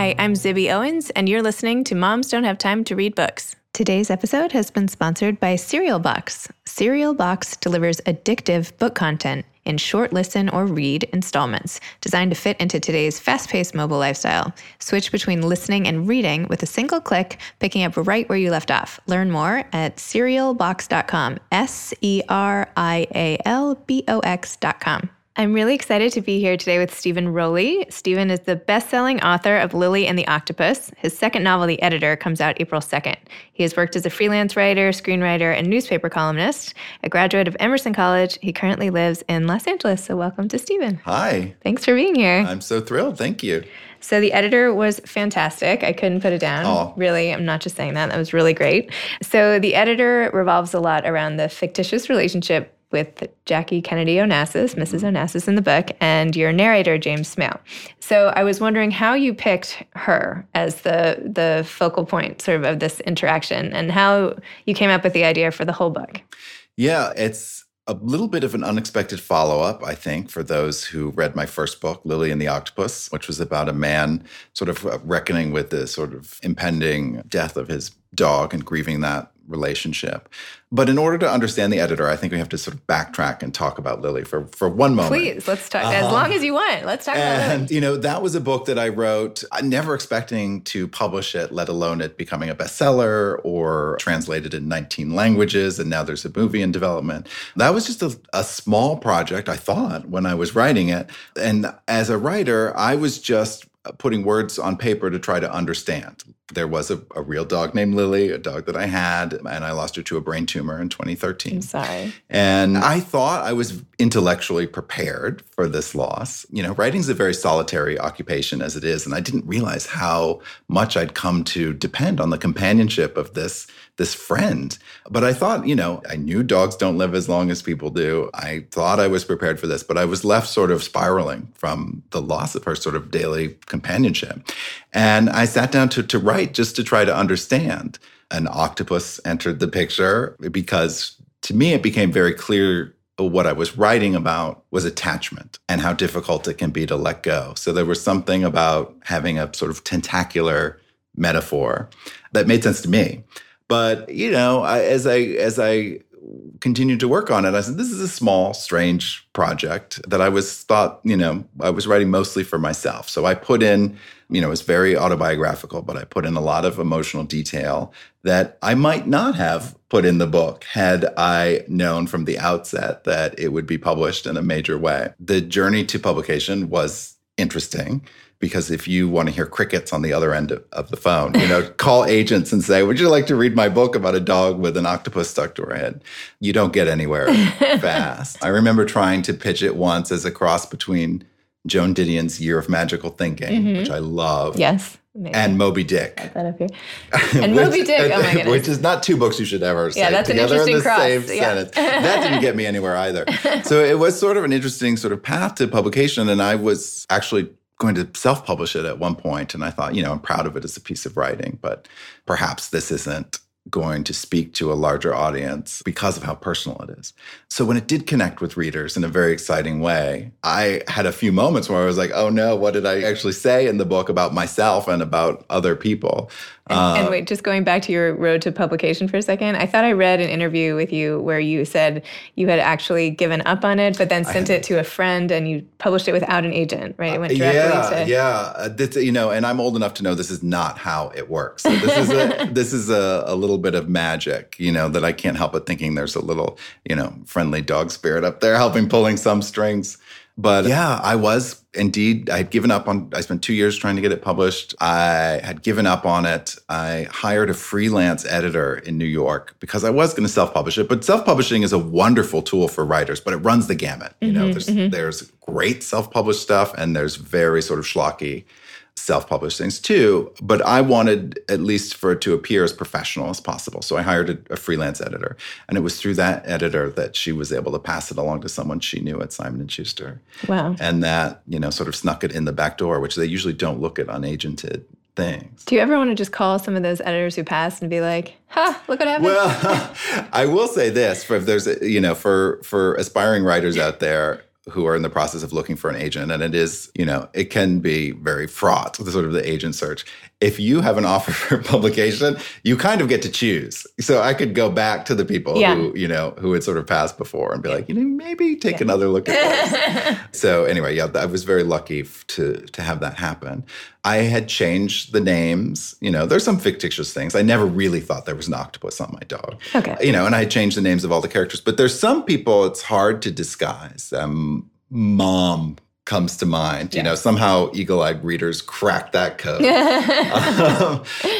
Hi, I'm Zibby Owens, and you're listening to Moms Don't Have Time to Read Books. Today's episode has been sponsored by Serial Box. Serial Box delivers addictive book content in short listen or read installments designed to fit into today's fast-paced mobile lifestyle. Switch between listening and reading with a single click, picking up right where you left off. Learn more at serialbox.com, serialbox.com. I'm really excited to be here today with Steven Rowley. Steven is the best-selling author of Lily and the Octopus. His second novel, The Editor, comes out April 2nd. He has worked as a freelance writer, screenwriter, and newspaper columnist. A graduate of Emerson College, he currently lives in Los Angeles. So welcome to Steven. Hi. Thanks for being here. I'm so thrilled. Thank you. So The Editor was fantastic. I couldn't put it down. Oh. Really, I'm not just saying that. That was really great. So The Editor revolves a lot around the fictitious relationship with Jackie Kennedy Onassis, Mrs. Onassis in the book, and your narrator, James Smale. So I was wondering how you picked her as the focal point sort of this interaction and how you came up with the idea for the whole book. Yeah, it's a little bit of an unexpected follow-up, I think, for those who read my first book, Lily and the Octopus, which was about a man sort of reckoning with the sort of impending death of his dog and grieving that relationship. But in order to understand The Editor, I think we have to sort of backtrack and talk about Lily for one moment. Please, let's talk as long as you want. Let's talk about Lily. You know, that was a book that I wrote, never expecting to publish it, let alone it becoming a bestseller or translated in 19 languages. And now there's a movie in development. That was just a small project, I thought, when I was writing it. And as a writer, I was just putting words on paper to try to understand. There was a real dog named Lily, a dog that I had, and I lost her to a brain tumor in 2013. I'm sorry. And I thought I was intellectually prepared for this loss. You know, writing's a very solitary occupation as it is, and I didn't realize how much I'd come to depend on the companionship of this friend. But I thought, you know, I knew dogs don't live as long as people do. I thought I was prepared for this, but I was left sort of spiraling from the loss of her sort of daily companionship. And I sat down to write just to try to understand. An octopus entered the picture because to me it became very clear what I was writing about was attachment and how difficult it can be to let go. So there was something about having a sort of tentacular metaphor that made sense to me. But, you know, as I continued to work on it, I said, this is a small, strange project that I was writing mostly for myself. So I put in, you know, it was very autobiographical, but I put in a lot of emotional detail that I might not have put in the book had I known from the outset that it would be published in a major way. The journey to publication was interesting, because if you want to hear crickets on the other end of the phone, you know, call agents and say, would you like to read my book about a dog with an octopus stuck to her head? You don't get anywhere fast. I remember trying to pitch it once as a cross between Joan Didion's Year of Magical Thinking, which I love. Yes. Amazing. And Moby Dick. Got that up here. And Moby Dick, oh my goodness. Which is not two books you should ever say that's together an interesting in the cross. Same sentence. That didn't get me anywhere either. So it was sort of an interesting sort of path to publication, and I was actually going to self-publish it at one point, and I thought, you know, I'm proud of it as a piece of writing, but perhaps this isn't going to speak to a larger audience because of how personal it is. So when it did connect with readers in a very exciting way, I had a few moments where I was like, oh no, what did I actually say in the book about myself and about other people? And wait, just going back to your road to publication for a second, I thought I read an interview with you where you said you had actually given up on it, but then sent it to a friend and you published it without an agent, right? It went directly to... you know, and I'm old enough to know this is not how it works. So this is a little bit of magic, you know, that I can't help but thinking there's a little, you know, friendly dog spirit up there helping pulling some strings. But yeah, I had given up on, I spent 2 years trying to get it published. I had given up on it. I hired a freelance editor in New York because I was going to self-publish it. But self-publishing is a wonderful tool for writers, but it runs the gamut. You know, there's great self-published stuff and there's very sort of schlocky self-published things too. But I wanted at least for it to appear as professional as possible. So I hired a freelance editor. And it was through that editor that she was able to pass it along to someone she knew at Simon and Schuster. Wow. And that, you know, sort of snuck it in the back door, which they usually don't look at unagented things. Do you ever want to just call some of those editors who passed and be like, ha, look what happened? Well, I will say this, for if there's, you know, for aspiring writers out there, who are in the process of looking for an agent. And it is, you know, it can be very fraught with sort of the agent search. If you have an offer for publication, you kind of get to choose. So I could go back to the people who, you know, who had sort of passed before and be like, you know, maybe take another look at this. So anyway, yeah, I was very lucky to have that happen. I had changed the names. You know, there's some fictitious things. I never really thought there was an octopus on my dog. Okay. You know, and I had changed the names of all the characters. But there's some people it's hard to disguise. Mom comes to mind. You know, somehow eagle-eyed readers cracked that code.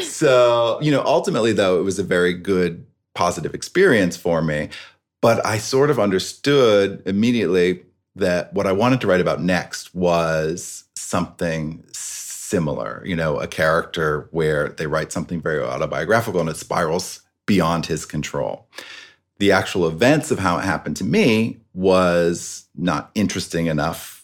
So, you know, ultimately, though, it was a very good, positive experience for me. But I sort of understood immediately that what I wanted to write about next was something similar, you know, a character where they write something very autobiographical and it spirals beyond his control. The actual events of how it happened to me was not interesting enough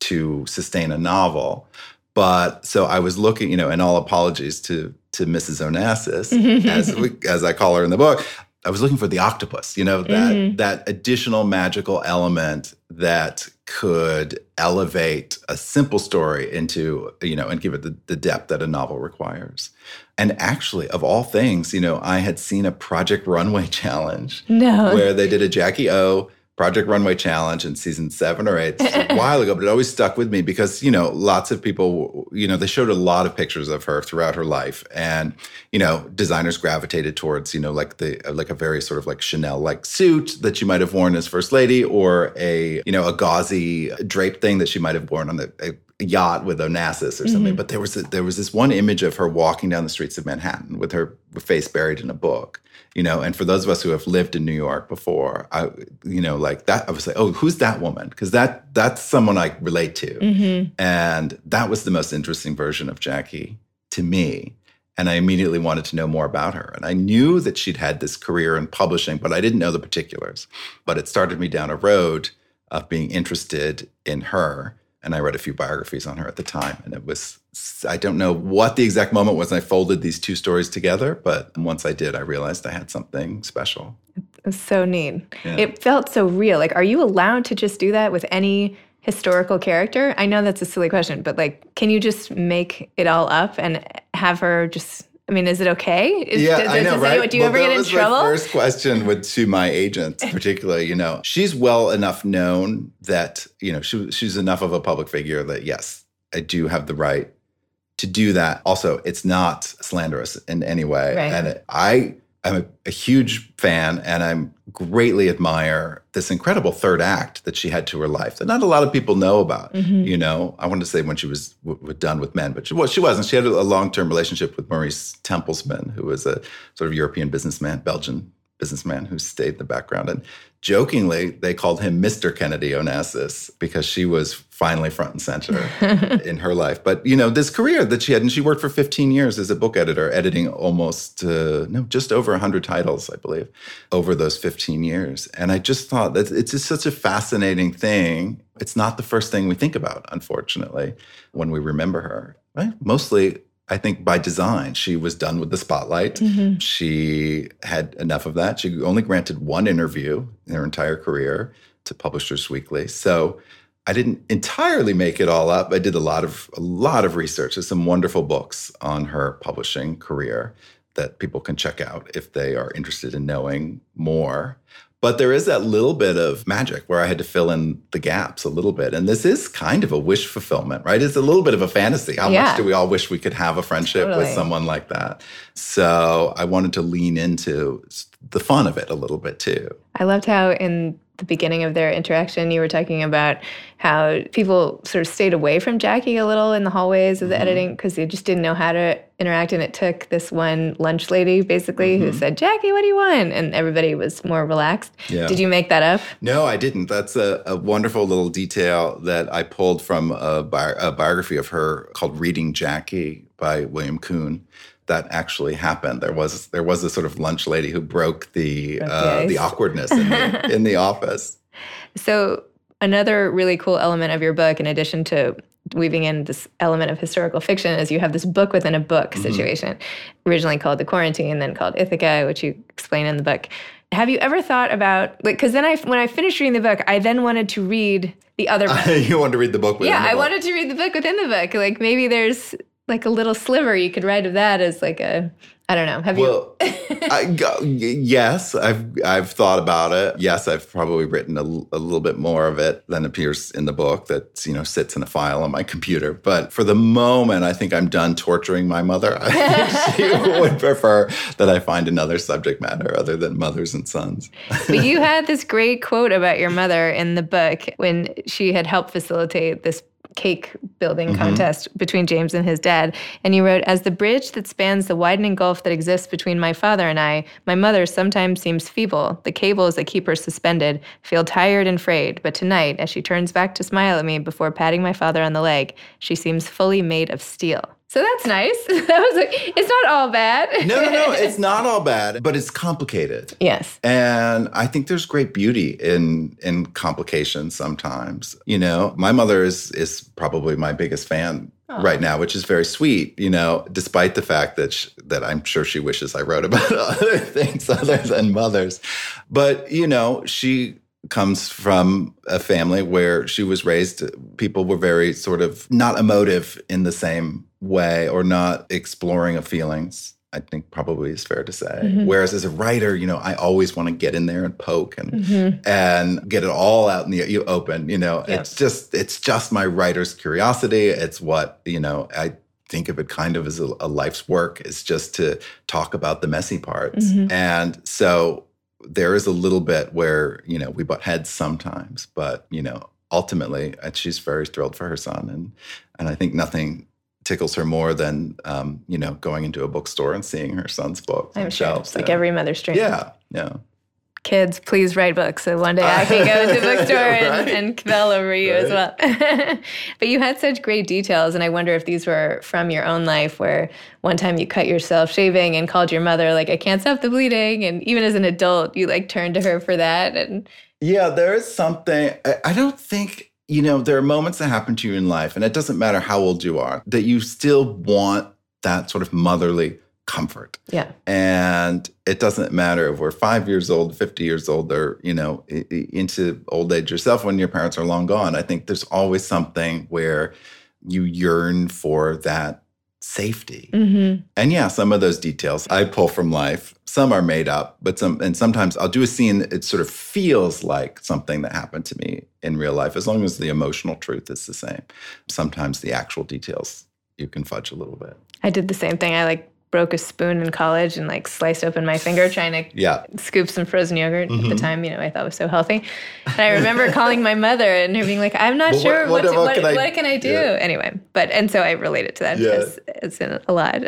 to sustain a novel. But so I was looking, you know, and all apologies to Mrs. Onassis, as I call her in the book, I was looking for the octopus, you know, that that additional magical element that could elevate a simple story into, you know, and give it the depth that a novel requires. And actually, of all things, you know, I had seen a Project Runway challenge where they did a Jackie O Project Runway challenge in season 7 or 8 a while ago, but it always stuck with me because, you know, lots of people, you know, they showed a lot of pictures of her throughout her life. And, you know, designers gravitated towards, you know, like the like a very sort of like Chanel-like suit that she might have worn as First Lady, or a, you know, a gauzy drape thing that she might have worn on a yacht with Onassis or something. But there was this one image of her walking down the streets of Manhattan with her face buried in a book. You know, and for those of us who have lived in New York before, I, you know, like that, I was like, oh, who's that woman? Because that's someone I relate to. And that was the most interesting version of Jackie to me. And I immediately wanted to know more about her. And I knew that she'd had this career in publishing, but I didn't know the particulars. But it started me down a road of being interested in her. And I read a few biographies on her at the time. And it was, I don't know what the exact moment was. I folded these two stories together. But once I did, I realized I had something special. It was so neat. Yeah. It felt so real. Like, are you allowed to just do that with any historical character? I know that's a silly question, but like, can you just make it all up and have her just... I mean, is it okay? Right? Do you ever get in trouble? That was my first question to my agents, particularly. You know, she's well enough known that, you know, she's enough of a public figure that, yes, I do have the right to do that. Also, it's not slanderous in any way. Right. And I'm a huge fan, and I greatly admire this incredible third act that she had to her life that not a lot of people know about. You know, I wanted to say when she was done with men, but she wasn't. She had a long-term relationship with Maurice Templesman, who was a sort of European businessman, Belgian businessman who stayed in the background. And jokingly, they called him Mr. Kennedy Onassis because she was finally front and center in her life. But, you know, this career that she had, and she worked for 15 years as a book editor, editing just over 100 titles, I believe, over those 15 years. And I just thought that it's just such a fascinating thing. It's not the first thing we think about, unfortunately, when we remember her. Right? Mostly, I think by design, she was done with the spotlight. She had enough of that. She only granted one interview in her entire career to Publishers Weekly. So I didn't entirely make it all up. I did a lot of research. There's some wonderful books on her publishing career that people can check out if they are interested in knowing more. But there is that little bit of magic where I had to fill in the gaps a little bit. And this is kind of a wish fulfillment, right? It's a little bit of a fantasy. How much do we all wish we could have a friendship with someone like that? So I wanted to lean into the fun of it a little bit too. I loved how in the beginning of their interaction, you were talking about how people sort of stayed away from Jackie a little in the hallways of the editing because they just didn't know how to interact. And it took this one lunch lady, basically, who said, Jackie, what do you want? And everybody was more relaxed. Yeah. Did you make that up? No, I didn't. That's a wonderful little detail that I pulled from a biography of her called Reading Jackie by William Kuhn. That actually happened. There was a sort of lunch lady who broke the awkwardness in the office. So another really cool element of your book, in addition to weaving in this element of historical fiction is you have this book within a book situation, originally called The Quarantine, then called Ithaca, which you explain in the book. Have you ever thought about, like, because then when I finished reading the book, I then wanted to read the other book. You wanted to read the book within the book. Yeah, I wanted to read the book within the book. Like, maybe there's, like, a little sliver you could write of that as, like, a... I don't know. Have you? Yes, I've thought about it. Yes, I've probably written a little bit more of it than appears in the book that, you know, sits in a file on my computer. But for the moment, I think I'm done torturing my mother. I think she would prefer that I find another subject matter other than mothers and sons. But you had this great quote about your mother in the book when she had helped facilitate this cake building contest between James and his dad. And you wrote, as the bridge that spans the widening gulf that exists between my father and I, my mother sometimes seems feeble. The cables that keep her suspended feel tired and frayed. But tonight, as she turns back to smile at me before patting my father on the leg, she seems fully made of steel. So that's nice. That was like, it's not all bad. No, it's not all bad, but it's complicated. Yes. And I think there's great beauty in complication sometimes. You know, my mother is probably my biggest fan right now, which is very sweet, you know, despite the fact that that I'm sure she wishes I wrote about other things other than mothers. But, you know, she comes from a family where she was raised, people were very sort of not emotive in the same way or not exploring of feelings, I think probably is fair to say. Whereas as a writer, you know, I always want to get in there and poke and get it all out in the open, you know. Yes. It's just my writer's curiosity. It's what, you know, I think of it kind of as a life's work, is just to talk about the messy parts. And so there is a little bit where, you know, we butt heads sometimes, but, you know, ultimately she's very thrilled for her son. And I think nothing tickles her more than, you know, going into a bookstore and seeing her son's books on shelves. It's like every mother's dream. Yeah. Kids, please write books. So one day I can go to the bookstore and kvel over you as well. But you had such great details, and I wonder if these were from your own life, where one time you cut yourself shaving and called your mother, like, I can't stop the bleeding. And even as an adult, you, like, turned to her for that. And yeah, there is something. I don't think... You know, there are moments that happen to you in life, and it doesn't matter how old you are, that you still want that sort of motherly comfort. Yeah. And it doesn't matter if we're 5 years old, 50 years old, or, you know, into old age yourself when your parents are long gone. I think there's always something where you yearn for that safety. And yeah, some of those details I pull from life. Some are made up, but sometimes I'll do a scene that it sort of feels like something that happened to me in real life, as long as the emotional truth is the same. Sometimes the actual details you can fudge a little bit. I did the same thing. I like broke a spoon in college and like sliced open my finger trying to scoop some frozen yogurt at the time, you know, I thought was so healthy. And I remember calling my mother and her being like, I'm not sure what can I do? Yeah. Anyway, and so I relate it to that as in a lot.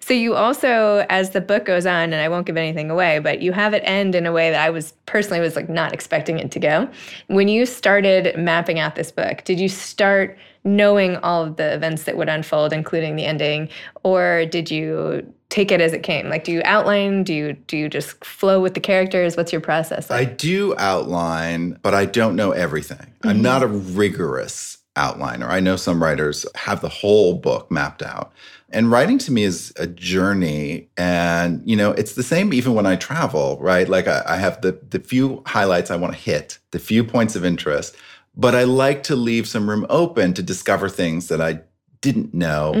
So you also, as the book goes on, and I won't give anything away, but you have it end in a way that I was like not expecting it to go. When you started mapping out this book, did you start knowing all of the events that would unfold, including the ending, or did you take it as it came? Like, do you outline? Do you just flow with the characters? What's your process like? I do outline, but I don't know everything. I'm not a rigorous outliner. I know some writers have the whole book mapped out. And writing to me is a journey. And, you know, it's the same even when I travel, right? Like, I have the few highlights I want to hit, the few points of interest. But I like to leave some room open to discover things that I didn't know,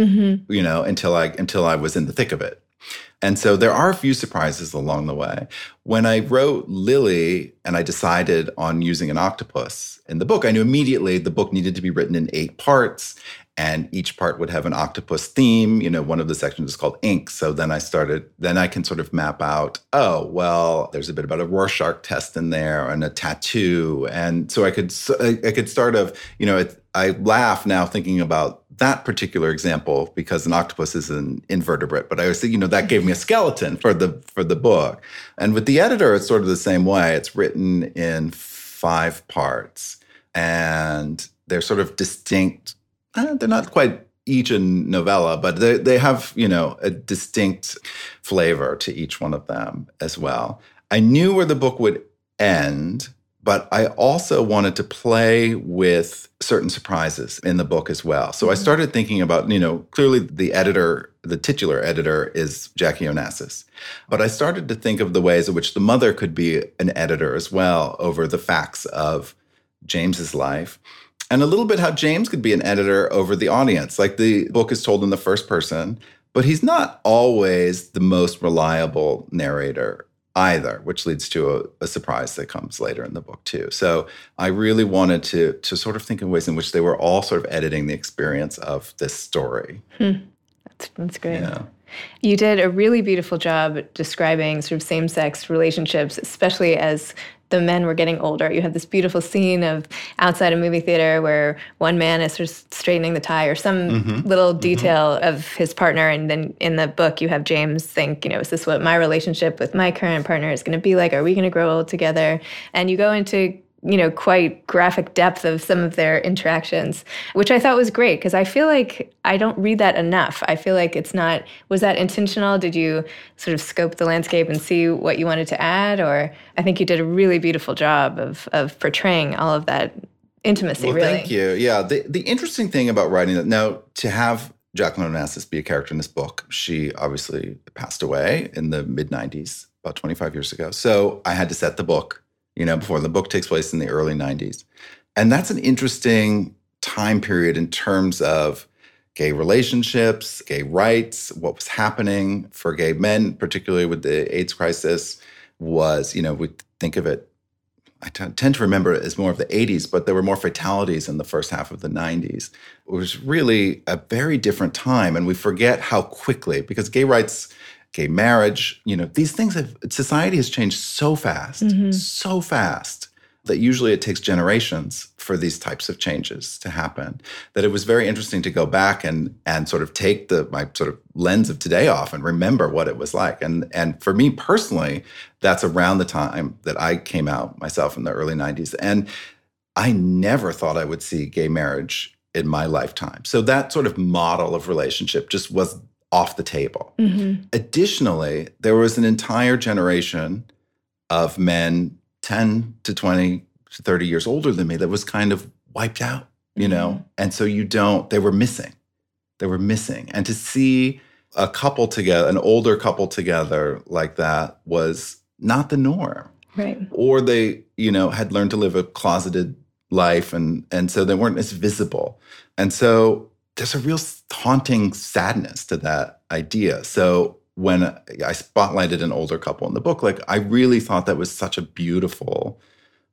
you know, until I was in the thick of it. And so there are a few surprises along the way. When I wrote Lily and I decided on using an octopus in the book, I knew immediately the book needed to be written in 8 parts, and each part would have an octopus theme. You know, one of the sections is called Ink. So then I can sort of map out, oh, well, there's a bit about a Rorschach test in there and a tattoo. And so I could start of, you know, I laugh now thinking about that particular example because an octopus is an invertebrate. But I always think, you know, that gave me a skeleton for the book. And with The Editor, it's sort of the same way. It's written in 5 parts. And they're sort of distinct. They're not quite each a novella, but they have, you know, a distinct flavor to each one of them as well. I knew where the book would end, But I also wanted to play with certain surprises in the book as well. So I started thinking about, you know, clearly the editor, the titular editor is Jackie Onassis. But I started to think of the ways in which the mother could be an editor as well over the facts of James's life. And a little bit how James could be an editor over the audience. Like the book is told in the first person, but he's not always the most reliable narrator either, which leads to a surprise that comes later in the book too. So I really wanted to sort of think of ways in which they were all sort of editing the experience of this story. That's great. Yeah. You did a really beautiful job describing sort of same-sex relationships, especially as the men were getting older. You have this beautiful scene of outside a movie theater where one man is sort of straightening the tie or some little detail of his partner. And then in the book, you have James think, you know, is this what my relationship with my current partner is going to be like? Are we going to grow old together? And you go into, you know, quite graphic depth of some of their interactions, which I thought was great because I feel like I don't read that enough. I feel like it's not, was that intentional? Did you sort of scope the landscape and see what you wanted to add? Or I think you did a really beautiful job of portraying all of that intimacy, really. Thank you. Yeah. The interesting thing about writing that, now to have Jacqueline Onassis be a character in this book, she obviously passed away in the mid-90s, about 25 years ago. So I had to set the book, you know, before the book takes place in the early 90s. And that's an interesting time period in terms of gay relationships, gay rights, what was happening for gay men, particularly with the AIDS crisis was, you know, we think of it, I tend to remember it as more of the 80s, but there were more fatalities in the first half of the 90s. It was really a very different time. And we forget how quickly, because gay rights, gay marriage, you know, these things have, society has changed so fast, so fast, that usually it takes generations for these types of changes to happen, that it was very interesting to go back and sort of take my sort of lens of today off and remember what it was like. And for me personally, that's around the time that I came out myself in the early 90s. And I never thought I would see gay marriage in my lifetime. So that sort of model of relationship just was off the table. Additionally, there was an entire generation of men 10 to 20 to 30 years older than me that was kind of wiped out, you know? And so they were missing. They were missing. And to see a couple together, an older couple together like that was not the norm. Right. Or they, you know, had learned to live a closeted life and so they weren't as visible. And so there's a real haunting sadness to that idea. So when I spotlighted an older couple in the book, like I really thought that was such a beautiful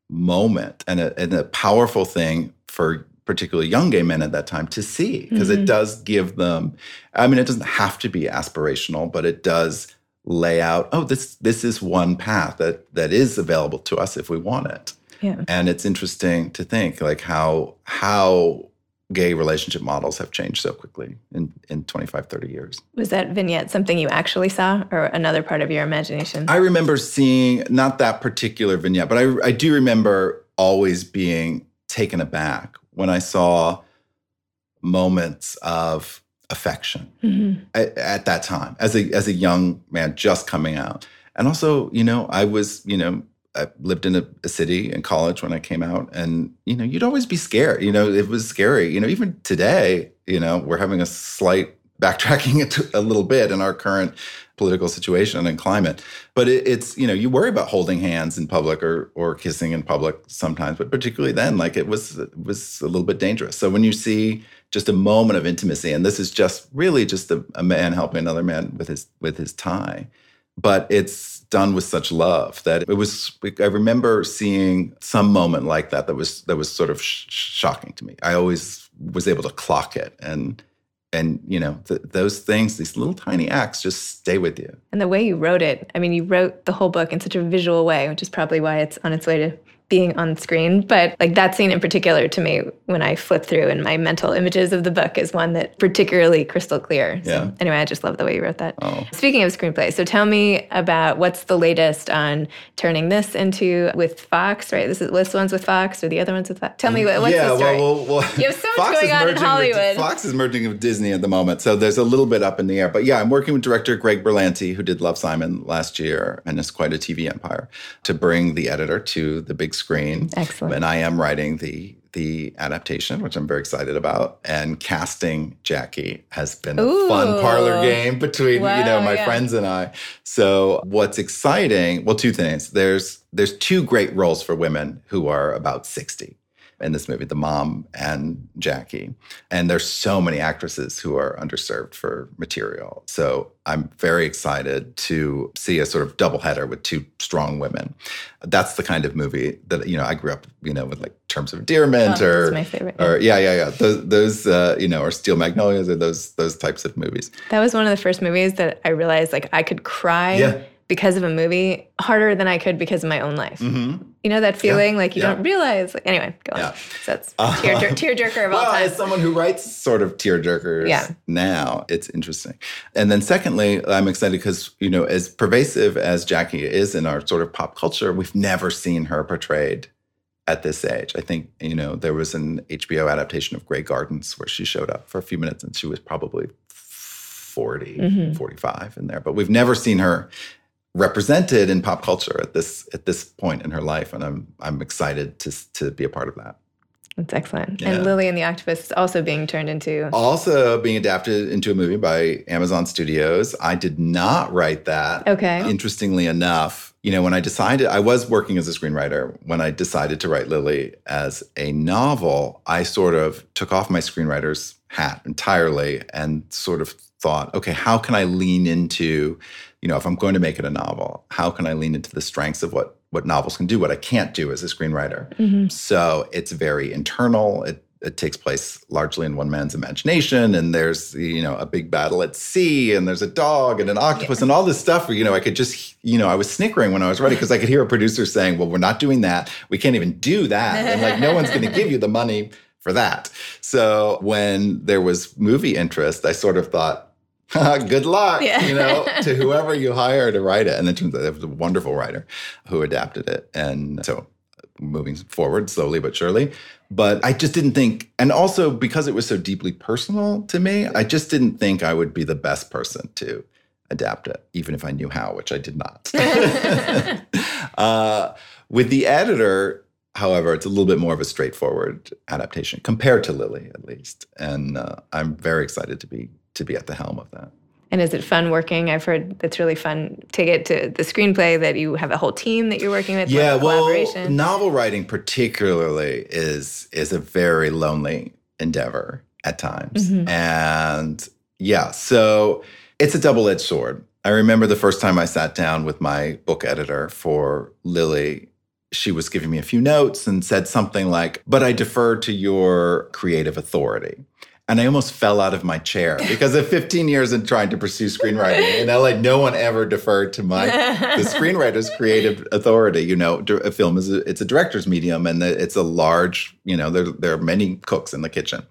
moment and a powerful thing for particularly young gay men at that time to see, because it does give them, I mean, it doesn't have to be aspirational, but it does lay out, oh, this is one path that is available to us if we want it. Yeah. And it's interesting to think like how gay relationship models have changed so quickly in 25, 30 years. Was that vignette something you actually saw or another part of your imagination? I remember seeing, not that particular vignette, but I do remember always being taken aback when I saw moments of affection at that time as a young man just coming out. And also, you know, I lived in a city in college when I came out and, you know, you'd always be scared. You know, it was scary. You know, even today, you know, we're having a slight backtracking a little bit in our current political situation and climate. But it's, you know, you worry about holding hands in public or kissing in public sometimes, but particularly then, like it was a little bit dangerous. So when you see just a moment of intimacy, and this is just really just a man helping another man with his tie, but it's done with such love that it was. I remember seeing some moment like that was sort of shocking to me. I always was able to clock it, and you know those things, these little tiny acts, just stay with you. And the way you wrote it, I mean, you wrote the whole book in such a visual way, which is probably why it's on its way to being on screen. But like that scene in particular, to me, when I flip through in my mental images of the book, is one that particularly crystal clear. So yeah. Anyway, I just love the way you wrote that. Oh. Speaking of screenplay, so tell me about what's the latest on turning this into with Fox, right? This one's with Fox or the other one's with Fox. Tell me what's the story? Well, you have so much Fox going on in Hollywood. Fox is merging with Disney at the moment, so there's a little bit up in the air. But yeah, I'm working with director Greg Berlanti, who did Love Simon last year and is quite a TV empire, to bring The Editor to the big screen. screen. Excellent. And I am writing the adaptation, which I'm very excited about. And casting Jackie has been a fun parlor game between my friends and I. So what's exciting? Well, two things. There's two great roles for women who are about 60 in this movie, the mom and Jackie. And there's so many actresses who are underserved for material. So I'm very excited to see a sort of doubleheader with two strong women. That's the kind of movie that, I grew up, with like Terms of Endearment or... That's my favorite. Or, yeah. Those or Steel Magnolias or those types of movies. That was one of the first movies that I realized, like, I could cry... Yeah. because of a movie harder than I could because of my own life. Mm-hmm. You know that feeling like you don't realize. Like, anyway, go on. Yeah. So that's tearjerker of all time. As someone who writes sort of tearjerkers now, it's interesting. And then secondly, I'm excited because, as pervasive as Jackie is in our sort of pop culture, we've never seen her portrayed at this age. I think, there was an HBO adaptation of Grey Gardens where she showed up for a few minutes and she was probably 40, 45 in there. But we've never seen her represented in pop culture at this point in her life, and I'm excited to be a part of that. That's excellent. Yeah. And Lily and the Octopus is also being adapted into a movie by Amazon Studios. I did not write that. Okay. Interestingly enough, when I decided, I was working as a screenwriter. When I decided to write Lily as a novel, I sort of took off my screenwriter's hat entirely and sort of thought, okay, how can I lean into, if I'm going to make it a novel, how can I lean into the strengths of what novels can do, what I can't do as a screenwriter? Mm-hmm. So it's very internal. It takes place largely in one man's imagination, and there's, a big battle at sea, and there's a dog and an octopus and all this stuff. I could just, I was snickering when I was writing because I could hear a producer saying, well, we're not doing that. We can't even do that. And like, no one's going to give you the money for that. So when there was movie interest, I sort of thought, good luck, to whoever you hire to write it. And it turns out it was a wonderful writer who adapted it. And so moving forward slowly but surely. But I just didn't think, and also because it was so deeply personal to me, I just didn't think I would be the best person to adapt it, even if I knew how, which I did not. With The Editor, however, it's a little bit more of a straightforward adaptation compared to Lily, at least. And I'm very excited to be at the helm of that. And is it fun working? I've heard it's really fun to get to the screenplay, that you have a whole team that you're working with. Yeah, well, novel writing particularly is a very lonely endeavor at times. Mm-hmm. And so it's a double-edged sword. I remember the first time I sat down with my book editor for Lily, she was giving me a few notes and said something like, but I defer to your creative authority. And I almost fell out of my chair because of 15 years in trying to pursue screenwriting in LA, no one ever deferred to the screenwriter's creative authority. A film it's a director's medium, and it's a large, there are many cooks in the kitchen.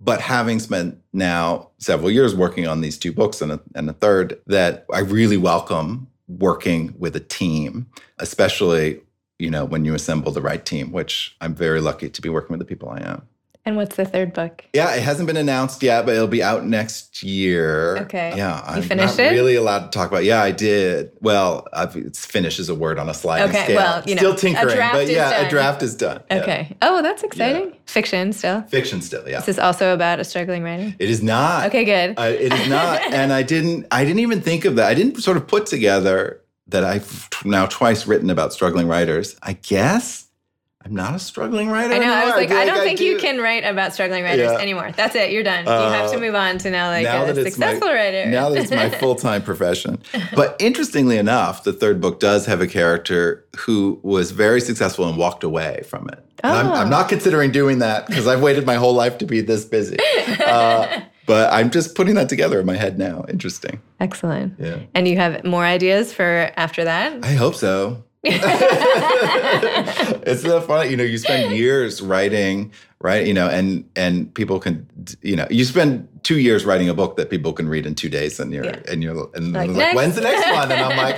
But having spent now several years working on these two books and a third, that I really welcome working with a team, especially, when you assemble the right team, which I'm very lucky to be working with the people I am. And what's the third book? Yeah, it hasn't been announced yet, but it'll be out next year. Okay. Yeah, I'm not really allowed to talk about it. Yeah, I did. Well, it's finished as a word on a sliding scale. Okay, well, still tinkering, a draft is done. Okay. Yeah. Oh, that's exciting. Yeah. Fiction still? Fiction still, yeah. Is this also about a struggling writer? It is not. Okay, good. It is not, and I didn't even think of that. I didn't sort of put together that I've now twice written about struggling writers, I guess. I'm not a struggling writer anymore. I know. I was like, I don't think you can write about struggling writers anymore. That's it. You're done. You have to move on to now a successful writer. Now that it's my full-time profession. But interestingly enough, the third book does have a character who was very successful and walked away from it. Oh. I'm not considering doing that because I've waited my whole life to be this busy. But I'm just putting that together in my head now. Interesting. Excellent. Yeah. And you have more ideas for after that? I hope so. It's so funny, you spend years writing, right? And people can, you spend 2 years writing a book that people can read in 2 days, and you're like, when's the next one? And I'm like,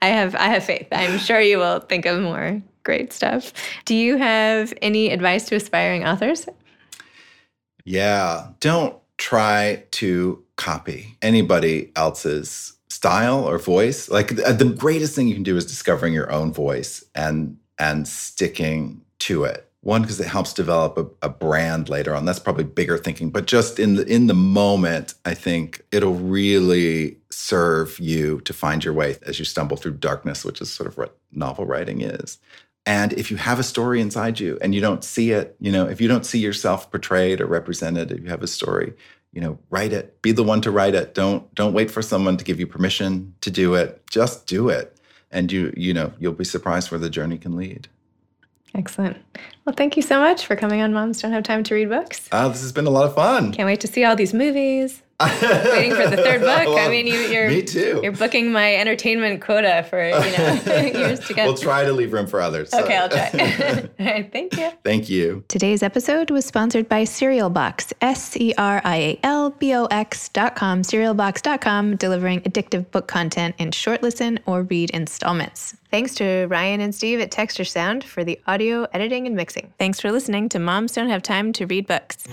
I have faith. I'm sure you will think of more great stuff. Do you have any advice to aspiring authors? Yeah, don't try to copy anybody else's style or voice. Like the greatest thing you can do is discovering your own voice and sticking to it. One, because it helps develop a brand later on. That's probably bigger thinking. But just in the moment, I think it'll really serve you to find your way as you stumble through darkness, which is sort of what novel writing is. And if you have a story inside you and you don't see it, you know, if you don't see yourself portrayed or represented, if you have a story, you know, write it. Be the one to write it. Don't wait for someone to give you permission to do it. Just do it. And you know, you'll be surprised where the journey can lead. Excellent. Well, thank you so much for coming on Moms Don't Have Time to Read Books. This has been a lot of fun. Can't wait to see all these movies. Waiting for the third book. I mean, you're me too. You're booking my entertainment quota for, you know, years to come. We'll try to leave room for others. So. Okay, I'll try. All right, thank you. Thank you. Today's episode was sponsored by Serial Box, SerialBox.com, SerialBox.com, delivering addictive book content in short listen or read installments. Thanks to Ryan and Steve at Texture Sound for the audio, editing, and mixing. Thanks for listening to Moms Don't Have Time to Read Books.